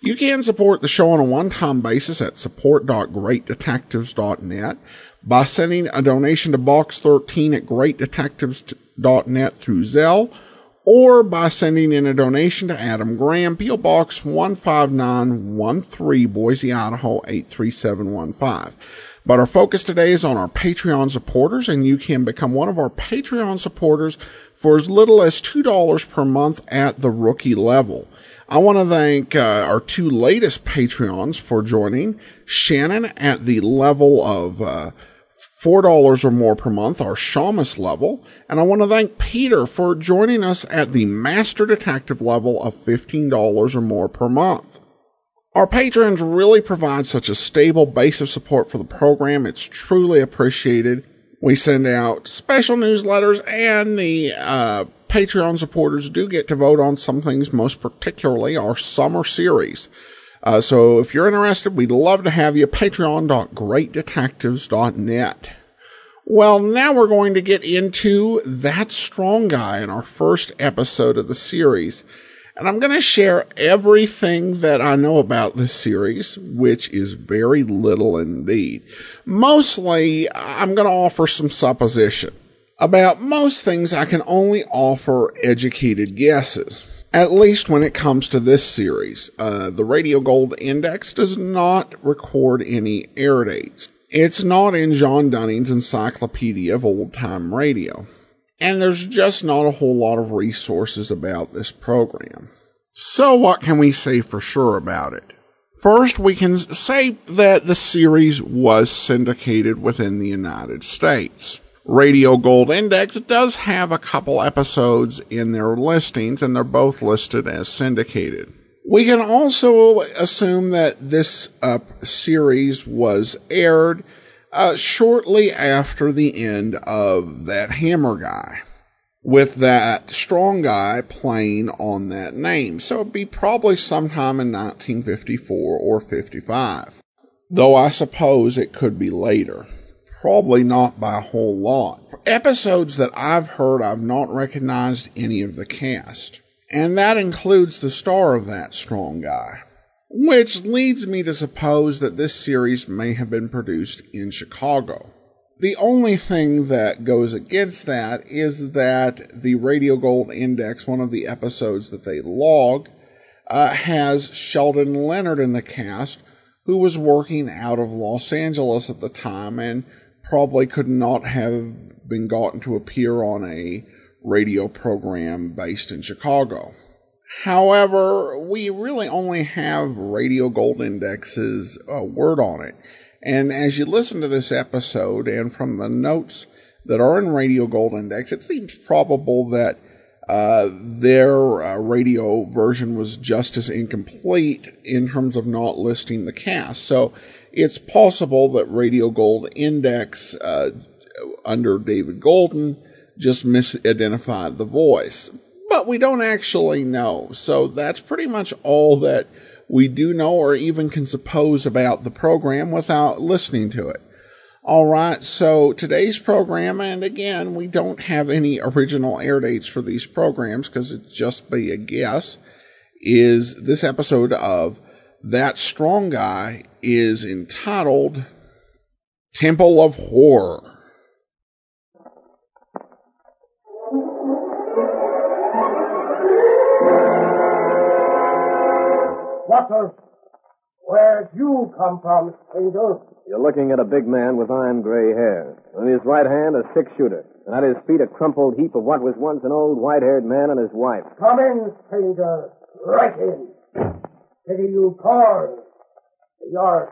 You can support the show on a one-time basis at support.greatdetectives.net by sending a donation to box13@greatdetectives.net through Zelle, or by sending in a donation to Adam Graham, P.O. Box 15913, Boise, Idaho 83715. But our focus today is on our Patreon supporters, and you can become one of our Patreon supporters for as little as $2 per month at the rookie level. I want to thank our two latest Patreons for joining. Shannon at the level of $4 or more per month, our Shamus level. And I want to thank Peter for joining us at the Master Detective level of $15 or more per month. Our patrons really provide such a stable base of support for the program. It's truly appreciated. We send out special newsletters, and the Patreon supporters do get to vote on some things, most particularly our summer series. So if you're interested, we'd love to have you. Patreon.greatdetectives.net. Well, now we're going to get into That Strong Guy in our first episode of the series. And I'm going to share everything that I know about this series, which is very little indeed. Mostly, I'm going to offer some supposition. About most things, I can only offer educated guesses, at least when it comes to this series. The Radio Gold Index does not record any air dates. It's not in John Dunning's Encyclopedia of Old Time Radio. And there's just not a whole lot of resources about this program. So what can we say for sure about it? First, we can say that the series was syndicated within the United States. Radio Gold Index does have a couple episodes in their listings, and they're both listed as syndicated. We can also assume that this series was aired shortly after the end of That Hammer Guy, with That Strong Guy playing on that name. So it'd be probably sometime in 1954 or 55, though I suppose it could be later. Probably not by a whole lot. Episodes that I've heard, I've not recognized any of the cast, and that includes the star of That Strong Guy, which leads me to suppose that this series may have been produced in Chicago. The only thing that goes against that is that the Radio Gold Index, one of the episodes that they log, has Sheldon Leonard in the cast, who was working out of Los Angeles at the time and probably could not have been gotten to appear on a radio program based in Chicago. However, we really only have Radio Gold Index's word on it. And as you listen to this episode and from the notes that are in Radio Gold Index, it seems probable that their radio version was just as incomplete in terms of not listing the cast. So it's possible that Radio Gold Index, under David Golden, just misidentified the voice. But we don't actually know, so that's pretty much all that we do know or even can suppose about the program without listening to it. All right, so today's program, and again, we don't have any original air dates for these programs because it'd just be a guess, is this episode of That Strong Guy is entitled Temple of Horror. Doctor, where'd you come from, stranger? You're looking at a big man with iron gray hair. On his right hand, a six-shooter. And at his feet, a crumpled heap of what was once an old white-haired man and his wife. Come in, stranger. Right in. Pity you call. Yours.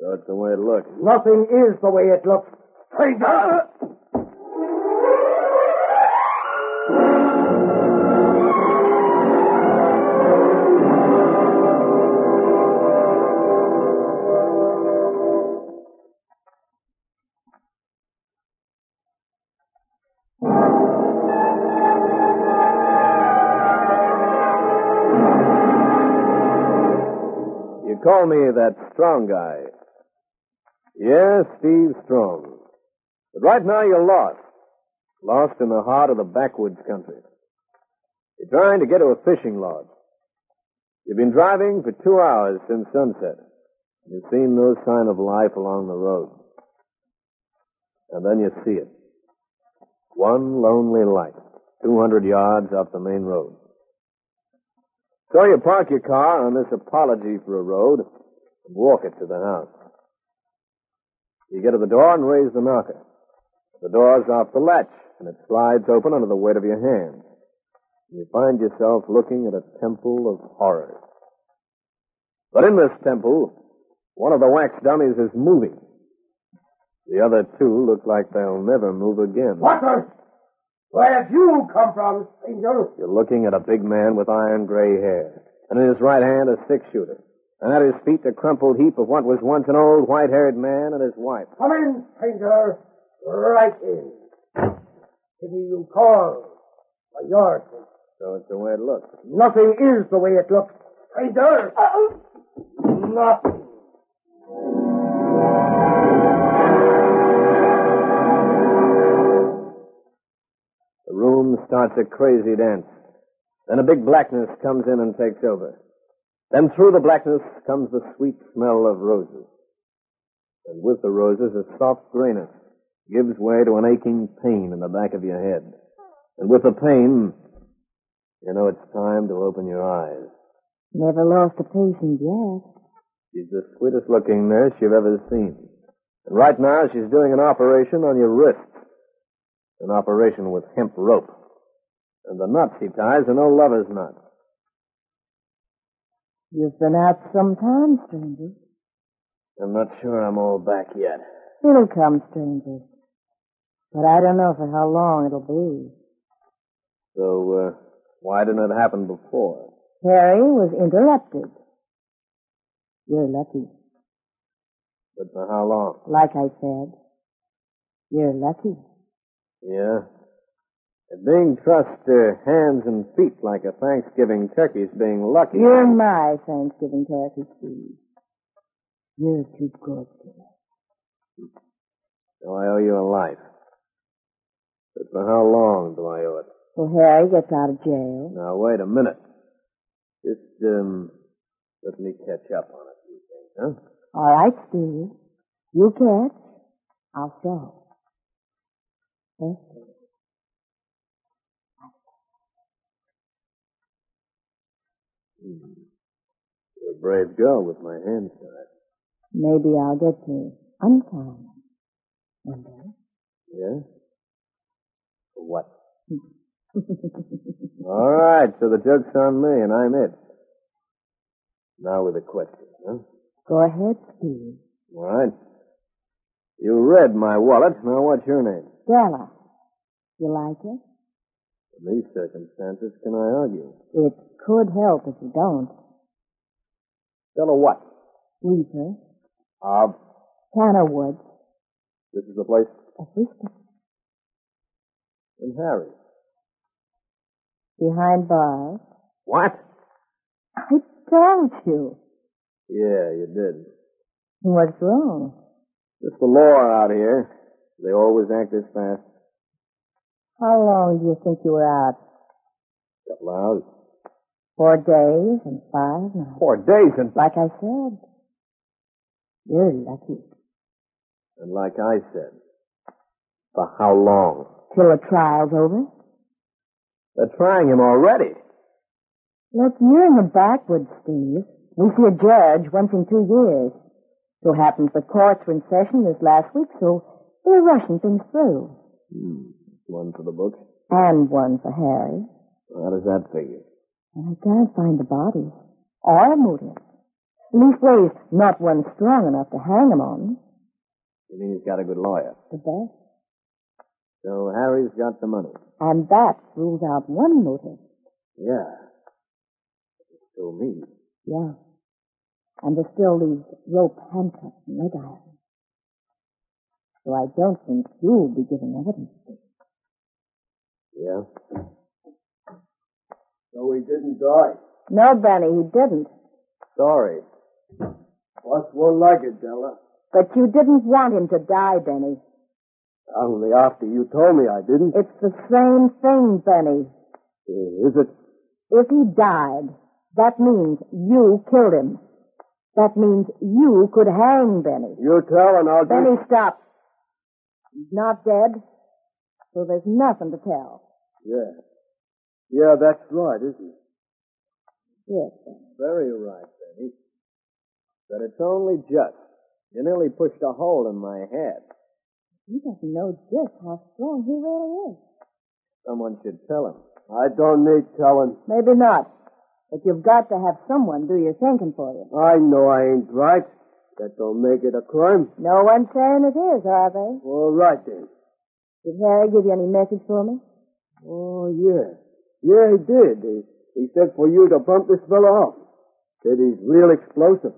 That's the way it looks. Nothing is the way it looks. Stranger! You call me that strong guy. Yes, Steve Strong. But right now you're lost. Lost in the heart of the backwoods country. You're trying to get to a fishing lodge. You've been driving for 2 hours since sunset. You've seen no sign of life along the road. And then you see it. One lonely light, 200 yards off the main road. So you park your car on this apology for a road and walk it to the house. You get to the door and raise the knocker. The door's off the latch, and it slides open under the weight of your hand. You find yourself looking at a temple of horror. But in this temple, one of the wax dummies is moving. The other two look like they'll never move again. What the? Where'd you come from, stranger? You're looking at a big man with iron gray hair, and in his right hand a six-shooter. And at his feet, a crumpled heap of what was once an old white-haired man and his wife. Come in, stranger. Right in. Give me your call. For your sake. So it's the way it looks. Nothing is the way it looks, stranger. Nothing. The room starts a crazy dance. Then a big blackness comes in and takes over. Then through the blackness comes the sweet smell of roses. And with the roses, a soft grayness gives way to an aching pain in the back of your head. And with the pain, you know it's time to open your eyes. Never lost a patient yet. She's the sweetest looking nurse you've ever seen. And right now she's doing an operation on your wrist. An operation with hemp rope. And the knots she ties are no lover's knots. You've been out some time, stranger. I'm not sure I'm all back yet. It'll come, stranger. But I don't know for how long it'll be. So, why didn't it happen before? Harry was interrupted. You're lucky. But for how long? Like I said, you're lucky. Yeah. Being trussed to hands and feet like a Thanksgiving turkey's being lucky. You're my Thanksgiving turkey, Steve. You're too good to me. So I owe you a life. But for how long do I owe it? Well, Harry gets out of jail. Now, wait a minute. Just, let me catch up on a few things, huh? All right, Steve. You catch. I'll show. Huh? You're a brave girl with my hands tied. Maybe I'll get to untie them. One day. Yeah? For what? All right, so the joke's on me, and I'm it. Now with a question, huh? Go ahead, Steve. All right. You read my wallet. Now what's your name? Della. You like it? In these circumstances, can I argue? It could help if you don't. Della what? Reefer. Tanner Woods. This is the place? At least. And Harry? Behind bars. What? I told you. Yeah, you did. What's wrong? It's the law out here. They always act this fast. How long do you think you were out? A couple hours. 4 days and 5 nights. 4 days and... Like I said, you're lucky. And like I said, for how long? Till the trial's over. They're trying him already. Look, you're in the backwoods, Steve. We see a judge once in 2 years. So happens the courts were in session this last week, so they're rushing things through. One for the books? And one for Harry. How does that figure? I can't find the bodies. Or motive. Leastways, not one strong enough to hang him on. You mean he's got a good lawyer? The best. So Harry's got the money. And that rules out one motive. Yeah. So me. Yeah. And there's still these rope handcuffs and leg irons. So I don't think you'll be giving evidence to. Yeah? So he didn't die? No, Benny, he didn't. Sorry. Lost one leg, Della. But you didn't want him to die, Benny. Only after you told me I didn't. It's the same thing, Benny. Is it? If he died, that means you killed him. That means you could hang Benny. You tell and I'll do... Benny, stop. He's not dead, so there's nothing to tell. Yeah. Yeah, that's right, isn't it? Yes, Benny. Very right, Benny. But it's only just. You nearly pushed a hole in my head. He doesn't know just how strong he really is. Someone should tell him. I don't need telling. Maybe not. But you've got to have someone do your thinking for you. I know I ain't right. That don't make it a crime. No one's saying it is, are they? All right, then. Did Harry give you any message for me? Oh, yeah. Yeah, he did. He said for you to bump this fellow off. Said he's real explosive.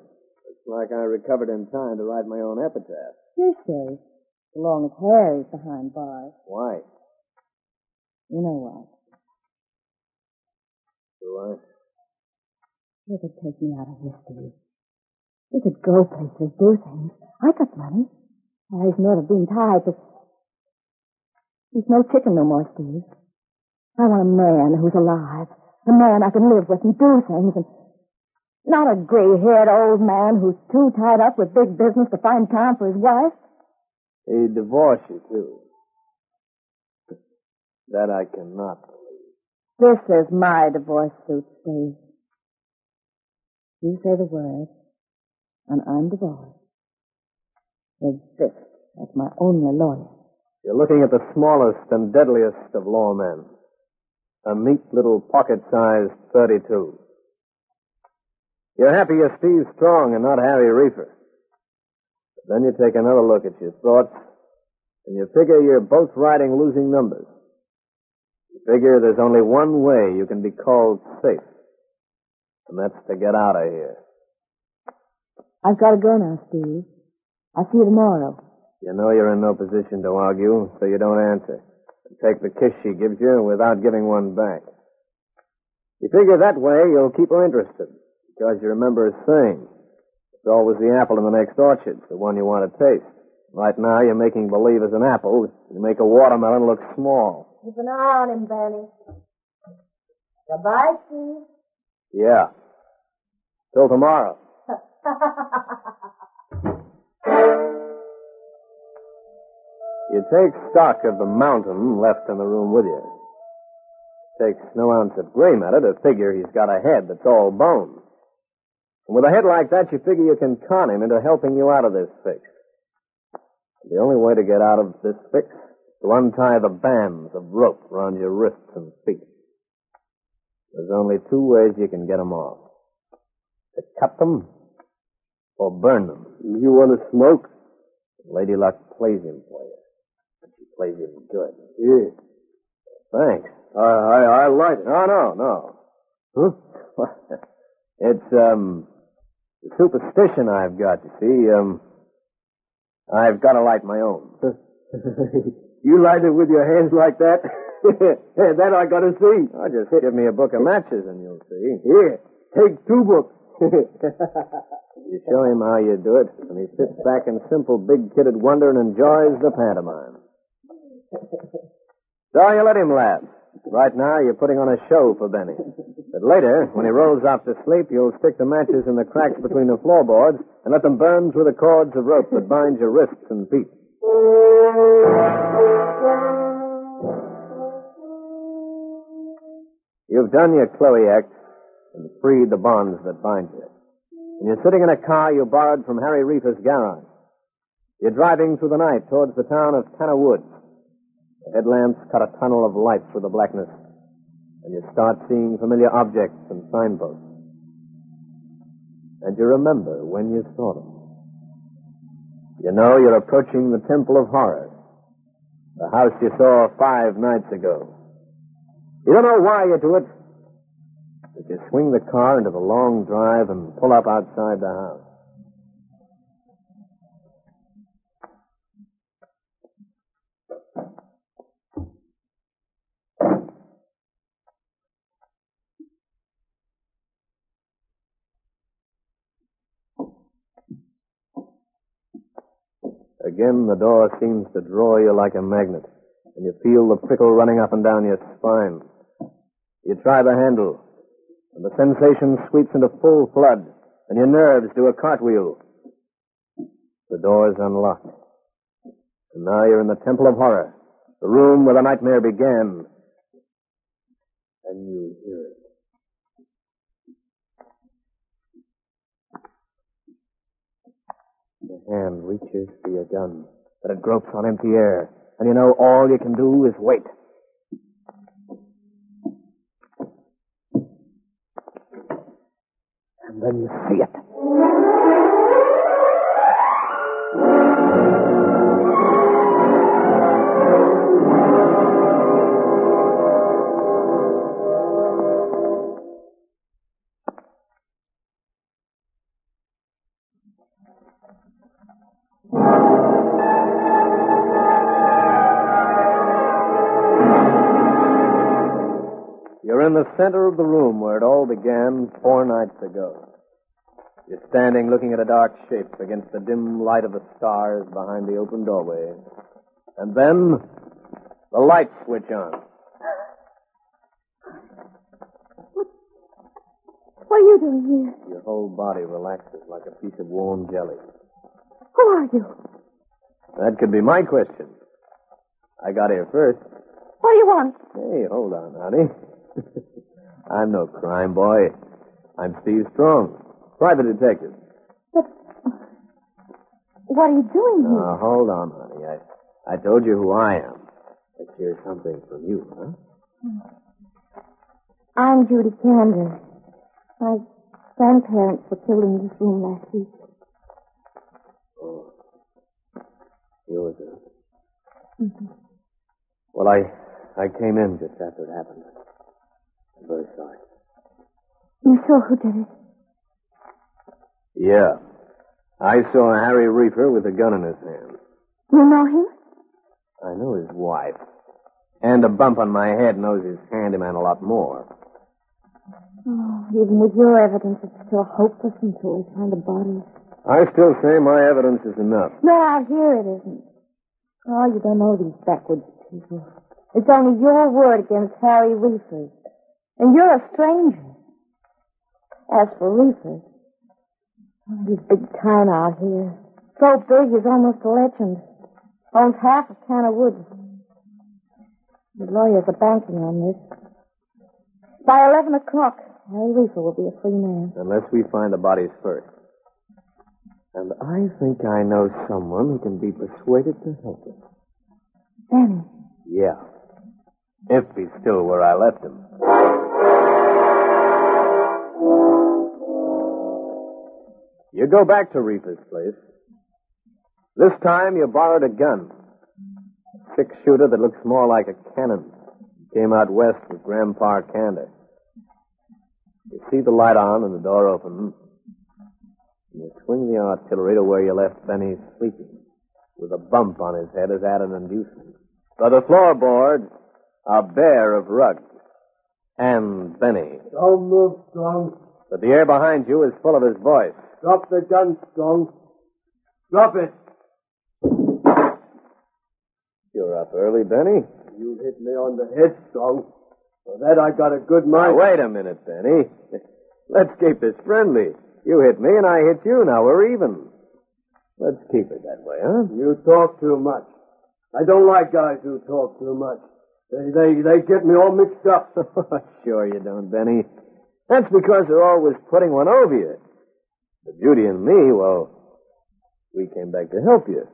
It's like I recovered in time to write my own epitaph. You're safe. So long as Harry's behind bars. Why? You know why. Do I? You could take me out of history. We could go places, do things. I got money. Harry's never been tied, but he's no chicken no more, Steve. I want a man who's alive. A man I can live with and do things, and not a gray-haired old man who's too tied up with big business to find time for his wife. He'd divorce you, too. That I cannot believe. This is my divorce suit, Steve. You say the word, and I'm divorced. With this as my only lawyer. You're looking at the smallest and deadliest of lawmen. A neat little pocket-sized 32. You're happy you're Steve Strong and not Harry Reefer. But then you take another look at your thoughts, and you figure you're both riding losing numbers. You figure there's only one way you can be called safe. And that's to get out of here. I've got to go now, Steve. I'll see you tomorrow. You know you're in no position to argue, so you don't answer. Take the kiss she gives you without giving one back. You figure that way you'll keep her interested, because you remember her saying, it's always the apple in the next orchard, the one you want to taste. Right now you're making believe it's an apple. You make a watermelon look small. Keep an eye on him, Benny. Goodbye, Steve. Yeah. Till tomorrow. You take stock of the mountain left in the room with you. It takes no ounce of gray matter to figure he's got a head that's all bone. And with a head like that, you figure you can con him into helping you out of this fix. The only way to get out of this fix is to untie the bands of rope around your wrists and feet. There's only two ways you can get them off. To cut them or burn them. You want to smoke? Lady Luck plays him for you. She plays him good. Yeah. Thanks. I like it. No. Huh? It's, the superstition I've got, you see. I've got to light my own. You light it with your hands like that? That I gotta see. Oh, just give me a book of matches and you'll see. Here, take two books. You show him how you do it, and he sits back in simple, big-kidded wonder and enjoys the pantomime. So you let him laugh. Right now, you're putting on a show for Benny. But later, when he rolls off to sleep, you'll stick the matches in the cracks between the floorboards and let them burn through the cords of rope that binds your wrists and feet. You've done your Chloe act and freed the bonds that bind you. And you're sitting in a car you borrowed from Harry Reefer's garage. You're driving through the night towards the town of Tanner Woods. The headlamps cut a tunnel of light through the blackness, and you start seeing familiar objects and signposts. And you remember when you saw them. You know you're approaching the Temple of Horror, the house you saw 5 nights ago. You don't know why you do it, but you swing the car into the long drive and pull up outside the house. Again, the door seems to draw you like a magnet, and you feel the prickle running up and down your spine. You try the handle, and the sensation sweeps into full flood, and your nerves do a cartwheel. The door is unlocked. And now you're in the Temple of Horror, the room where the nightmare began. And you hear it. Your hand reaches for your gun, but it gropes on empty air, and you know all you can do is wait. And then you see it. In the center of the room where it all began 4 nights ago. You're standing looking at a dark shape against the dim light of the stars behind the open doorway. And then the lights switch on. What are you doing here? Your whole body relaxes like a piece of warm jelly. Who are you? That could be my question. I got here first. What do you want? Hey, hold on, honey. I'm no crime boy. I'm Steve Strong, private detective. But what are you doing here? Now, hold on, honey. I told you who I am. Let's hear something from you, huh? I'm Judy Kander. My grandparents were killed in this room last week. Oh. You were there? Mm-hmm. Well, I came in just after it happened. I'm very sorry. You saw who did it? Yeah. I saw Harry Reefer with a gun in his hand. You know him? I know his wife. And a bump on my head knows his handyman a lot more. Oh, even with your evidence, it's still hopeless until we find the body. I still say my evidence is enough. No, out here it isn't. Oh, you don't know these backwards people. It's only your word against Harry Reefer's. And you're a stranger. As for Reefer, he's big time out here. So big he's almost a legend. Owns half of Tanner Woods. The lawyers are banking on this. By 11 o'clock, Harry Reefer will be a free man. Unless we find the bodies first. And I think I know someone who can be persuaded to help us. Benny? Yeah. If he's still where I left him. You go back to Reefer's place. This time you borrowed a gun. A 6-shooter that looks more like a cannon. Came out west with Grandpa Kander. You see the light on and the door open. And you swing the artillery to where you left Benny sleeping. With a bump on his head as added inducement. By the floorboard, a bear of rug. And Benny. Don't move, Strong. But the air behind you is full of his voice. Drop the gun, Strong. Drop it. You're up early, Benny. You hit me on the head, Strong. For that I got a good mind. Now, wait a minute, Benny. Let's keep this friendly. You hit me and I hit you. Now we're even. Let's keep it that way, huh? You talk too much. I don't like guys who talk too much. They get me all mixed up. Sure you don't, Benny. That's because they're always putting one over you. But Judy and me, well, we came back to help you.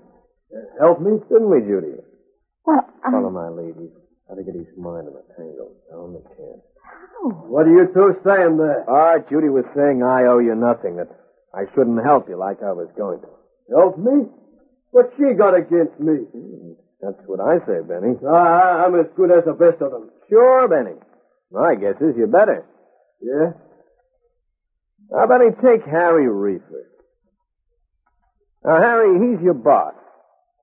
Help me? Didn't we, Judy? Well, follow my lead. Got to get his mind in a tangle. Down the can. How? What are you two saying there? All right, Judy was saying I owe you nothing, that I shouldn't help you like I was going to. Help me? What's she got against me? That's what I say, Benny. I'm as good as the best of them. Sure, Benny. My guess is you're better. Yeah? Now, Benny, take Harry Reefer. Now, Harry, he's your boss.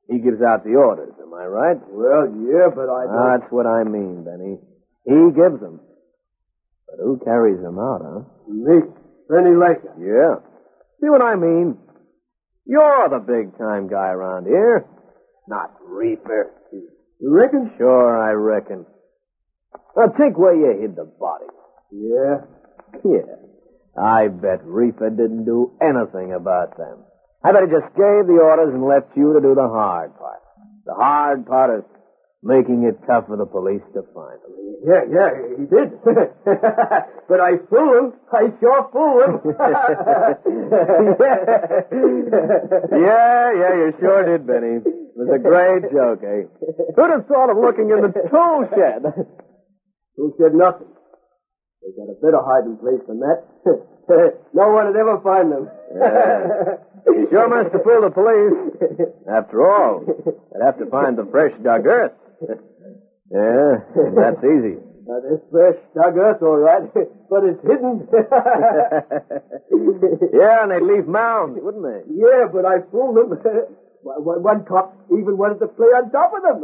He gives out the orders, am I right? Well, yeah, but I don't... Ah, that's what I mean, Benny. He gives them. But who carries them out, huh? Me. Benny Laker. Yeah. See what I mean? You're the big-time guy around here. Not Reaper. You reckon? Sure, I reckon. Now, take where you hid the body. Yeah? Yeah. I bet Reaper didn't do anything about them. I bet he just gave the orders and left you to do the hard part. The hard part is making it tough for the police to find him. Yeah, he did. But I fooled him. I sure fooled him. Yeah, you sure did, Benny. It was a great joke, eh? Who'd have thought of looking in the tool shed? Who said nothing? They got a better hiding place than that. No one would ever find them. You sure must have fooled the police. After all, they'd have to find the fresh dug earth. Yeah, that's easy. That is fresh dug earth, all right, but it's hidden. Yeah, and they'd leave mounds, wouldn't they? Yeah, but I fooled them. One cop even wanted to play on top of them.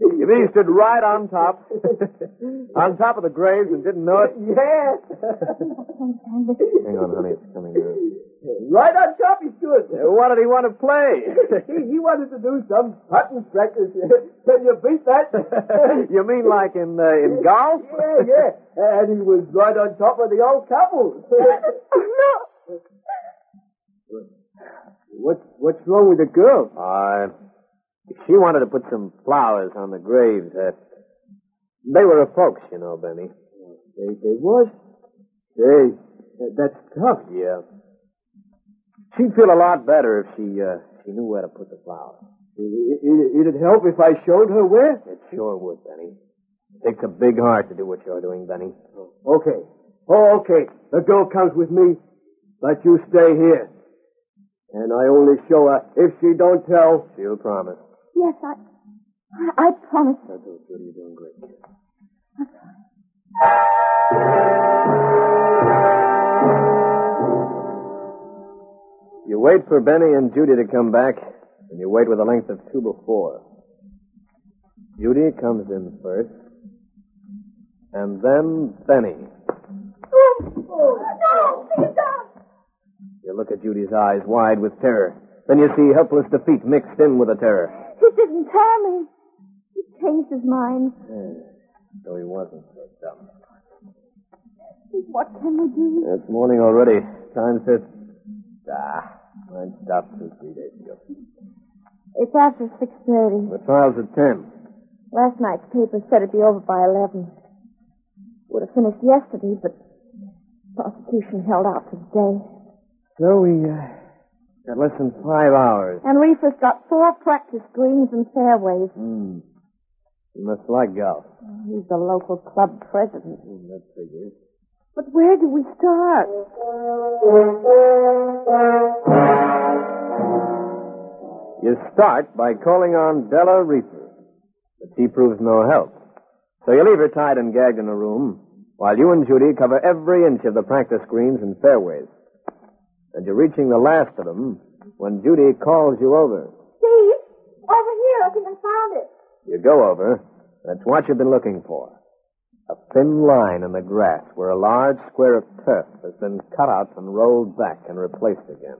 You mean he stood right on top? On top of the graves and didn't know it? Yes. Hang on, honey, it's coming out. Right on top he stood. What did he want to play? He wanted to do some putting practice. Can you beat that? You mean like in golf? Yeah. And he was right on top of the old couple. No. What's wrong with the girl? She wanted to put some flowers on the graves. They were her folks, you know, Benny. They was? That's tough. Yeah. She'd feel a lot better if she knew where to put the flowers. It'd help if I showed her where? It sure would, Benny. It takes a big heart to do what you're doing, Benny. Okay. The girl comes with me, but you stay here. And I only show her if she don't tell. She'll promise. Yes, I promise. That's what you're doing, great. You wait for Benny and Judy to come back, and you wait with a length of 2 to 4. Judy comes in first, and then Benny. Oh, no! Please don't! You look at Judy's eyes wide with terror. Then you see helpless defeat mixed in with the terror. He didn't tell me. He changed his mind. So he wasn't so dumb. What can we do? It's morning already. Time says... Mine stopped 2-3 days ago. It's after 6:30. The trial's at 10. Last night's paper said it'd be over by 11. Would have finished yesterday, but prosecution held out for today. So we got less than 5 hours. And Reefer's got 4 practice greens and fairways. He must like golf. Oh, he's the local club president. That figures. But where do we start? You start by calling on Della Reefer. But she proves no help. So you leave her tied and gagged in a room while you and Judy cover every inch of the practice greens and fairways. And you're reaching the last of them when Judy calls you over. Steve, over here. I think I found it. You go over. That's what you've been looking for. A thin line in the grass where a large square of turf has been cut out and rolled back and replaced again.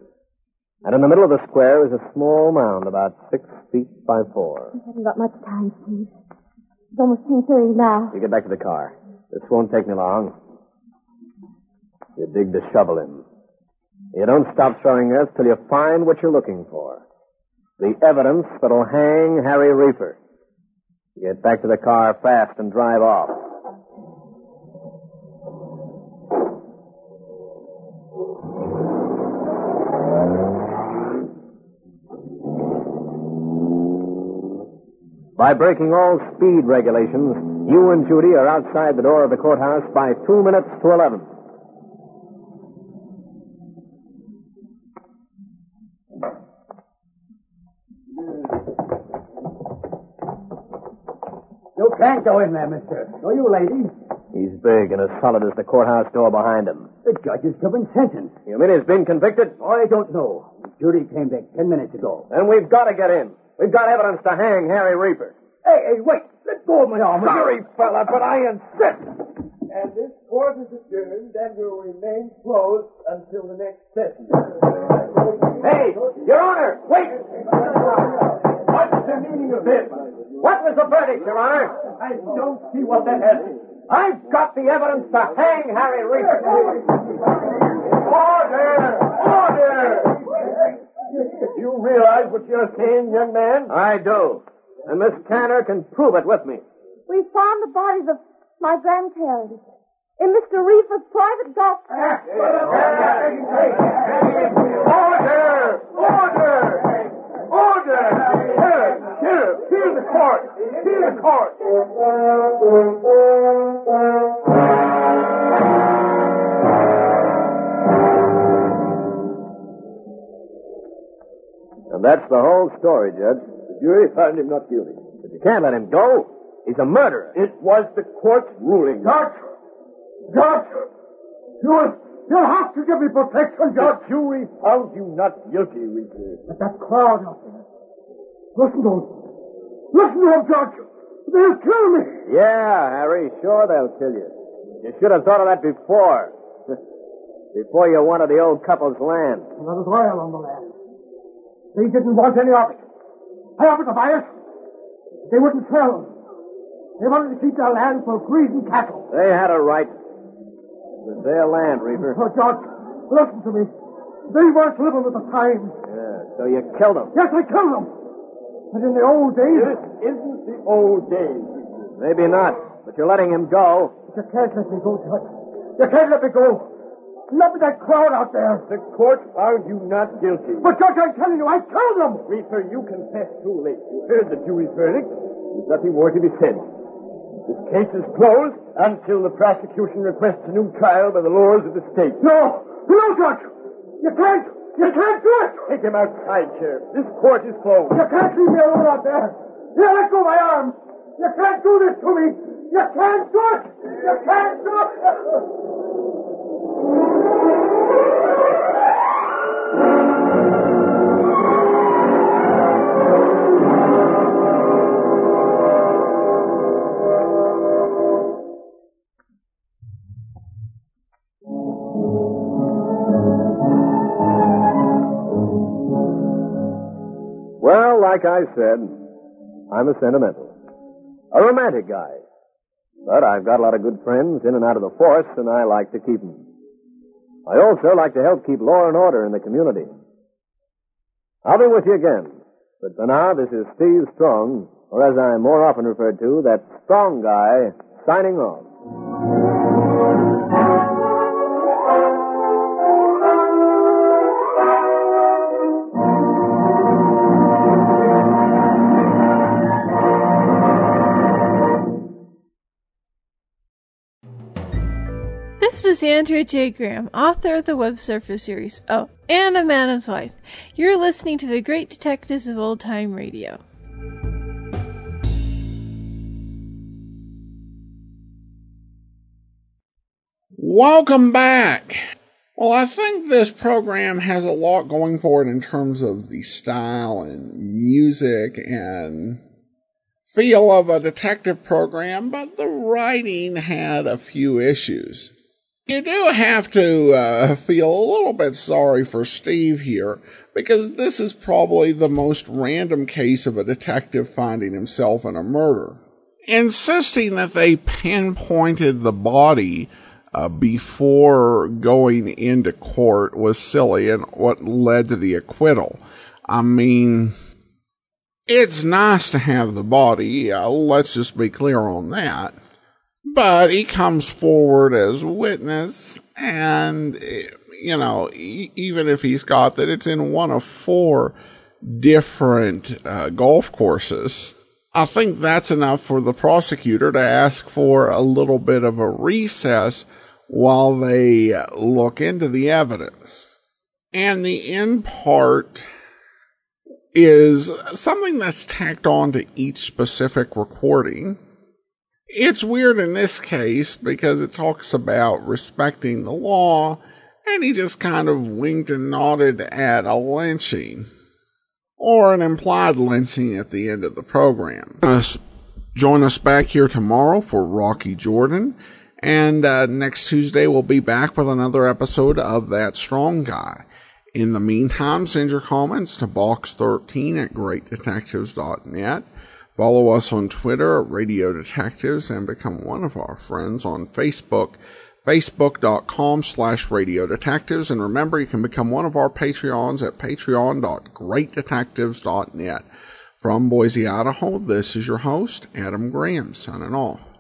And in the middle of the square is a small mound about 6 feet by 4. I haven't got much time, Steve. It's almost 10:30 now. You get back to the car. This won't take me long. You dig the shovel in. You don't stop throwing earth till you find what you're looking for. The evidence that'll hang Harry Reefer. You get back to the car fast and drive off. By breaking all speed regulations, you and Judy are outside the door of the courthouse by 2 minutes to 11. You can't go in there, mister. Nor you, lady. He's big and as solid as the courthouse door behind him. The judge is giving sentence. You mean he's been convicted? Oh, I don't know. Judy came back 10 minutes ago. Then we've got to get in. We've got evidence to hang Harry Reefer. Hey, wait. Let go of my arm. Sorry, fella, but I insist. and this court is adjourned and will remain closed until the next session. Hey, Your Honor, wait! What's the meaning of this? What was the verdict, Your Honor? I don't see what that has. I've got the evidence to hang Harry Reefer. Order! Order! You realize what you're saying, young man? I do. And Miss Tanner can prove it with me. We found the bodies of my grandparents in Mr. Reefer's private golf cart. Order! Order! Order! Sheriff! Seal the court! Seal the court! And that's the whole story, Judge. The jury found him not guilty. But you can't let him go. He's a murderer. It was the court's ruling. Judge! Judge! You'll have to give me protection, Judge! The jury found you not guilty, Reefer. But that crowd out there. Listen to him. Listen to him, Judge! They'll kill me! Yeah, Harry, sure they'll kill you. You should have thought of that before. Before you wanted the old couple's land. Well, there was oil on the land. They didn't want any of it. I offered to buy it. They wouldn't sell it. They wanted to keep their land for greed and cattle. They had a right. It was their land, Reaper. Oh, George, listen to me. They weren't living with the times. Yeah, so you killed them. Yes, I killed them. But in the old days... This isn't the old days, Reaper. Maybe not, but you're letting him go. But you can't let me go, Judge. You can't let me go. Not with that crowd out there. The court found you not guilty. But, Judge, I'm telling you, I killed them. Reaper, you confessed too late. You heard the jury's verdict. There's nothing more to be said. This case is closed until the prosecution requests a new trial by the laws of the state. No! No, Judge! You can't! You can't do it! Take him outside, Sheriff. This court is closed. You can't leave me alone out there! Here, let go of my arm! You can't do this to me! You can't do it! You can't do it! Like I said, I'm a sentimental, a romantic guy. But I've got a lot of good friends in and out of the force, and I like to keep them. I also like to help keep law and order in the community. I'll be with you again. But for now, this is Steve Strong, or as I'm more often referred to, that strong guy, signing off. This is Andrea J. Graham, author of the Web Surfer series, and of Madam's Wife. You're listening to the Great Detectives of Old Time Radio. Welcome back! Well, I think this program has a lot going for it in terms of the style and music and feel of a detective program, but the writing had a few issues. You do have to feel a little bit sorry for Steve here, because this is probably the most random case of a detective finding himself in a murder. Insisting that they pinpointed the body before going into court was silly and what led to the acquittal. I mean, it's nice to have the body, let's just be clear on that. But he comes forward as witness, and, you know, even if he's got that it's in one of four different golf courses, I think that's enough for the prosecutor to ask for a little bit of a recess while they look into the evidence. And the end part is something that's tacked on to each specific recording. It's weird in this case because it talks about respecting the law, and he just kind of winked and nodded at a lynching, or an implied lynching at the end of the program. Join us back here tomorrow for Rocky Jordan And next Tuesday, we'll be back with another episode of That Strong Guy. In the meantime, send your comments to box13@greatdetectives.net. Follow us on Twitter at Radio Detectives and become one of our friends on Facebook, facebook.com/Radio Detectives. And remember, you can become one of our Patreons at patreon.greatdetectives.net. From Boise, Idaho, this is your host, Adam Graham, signing off.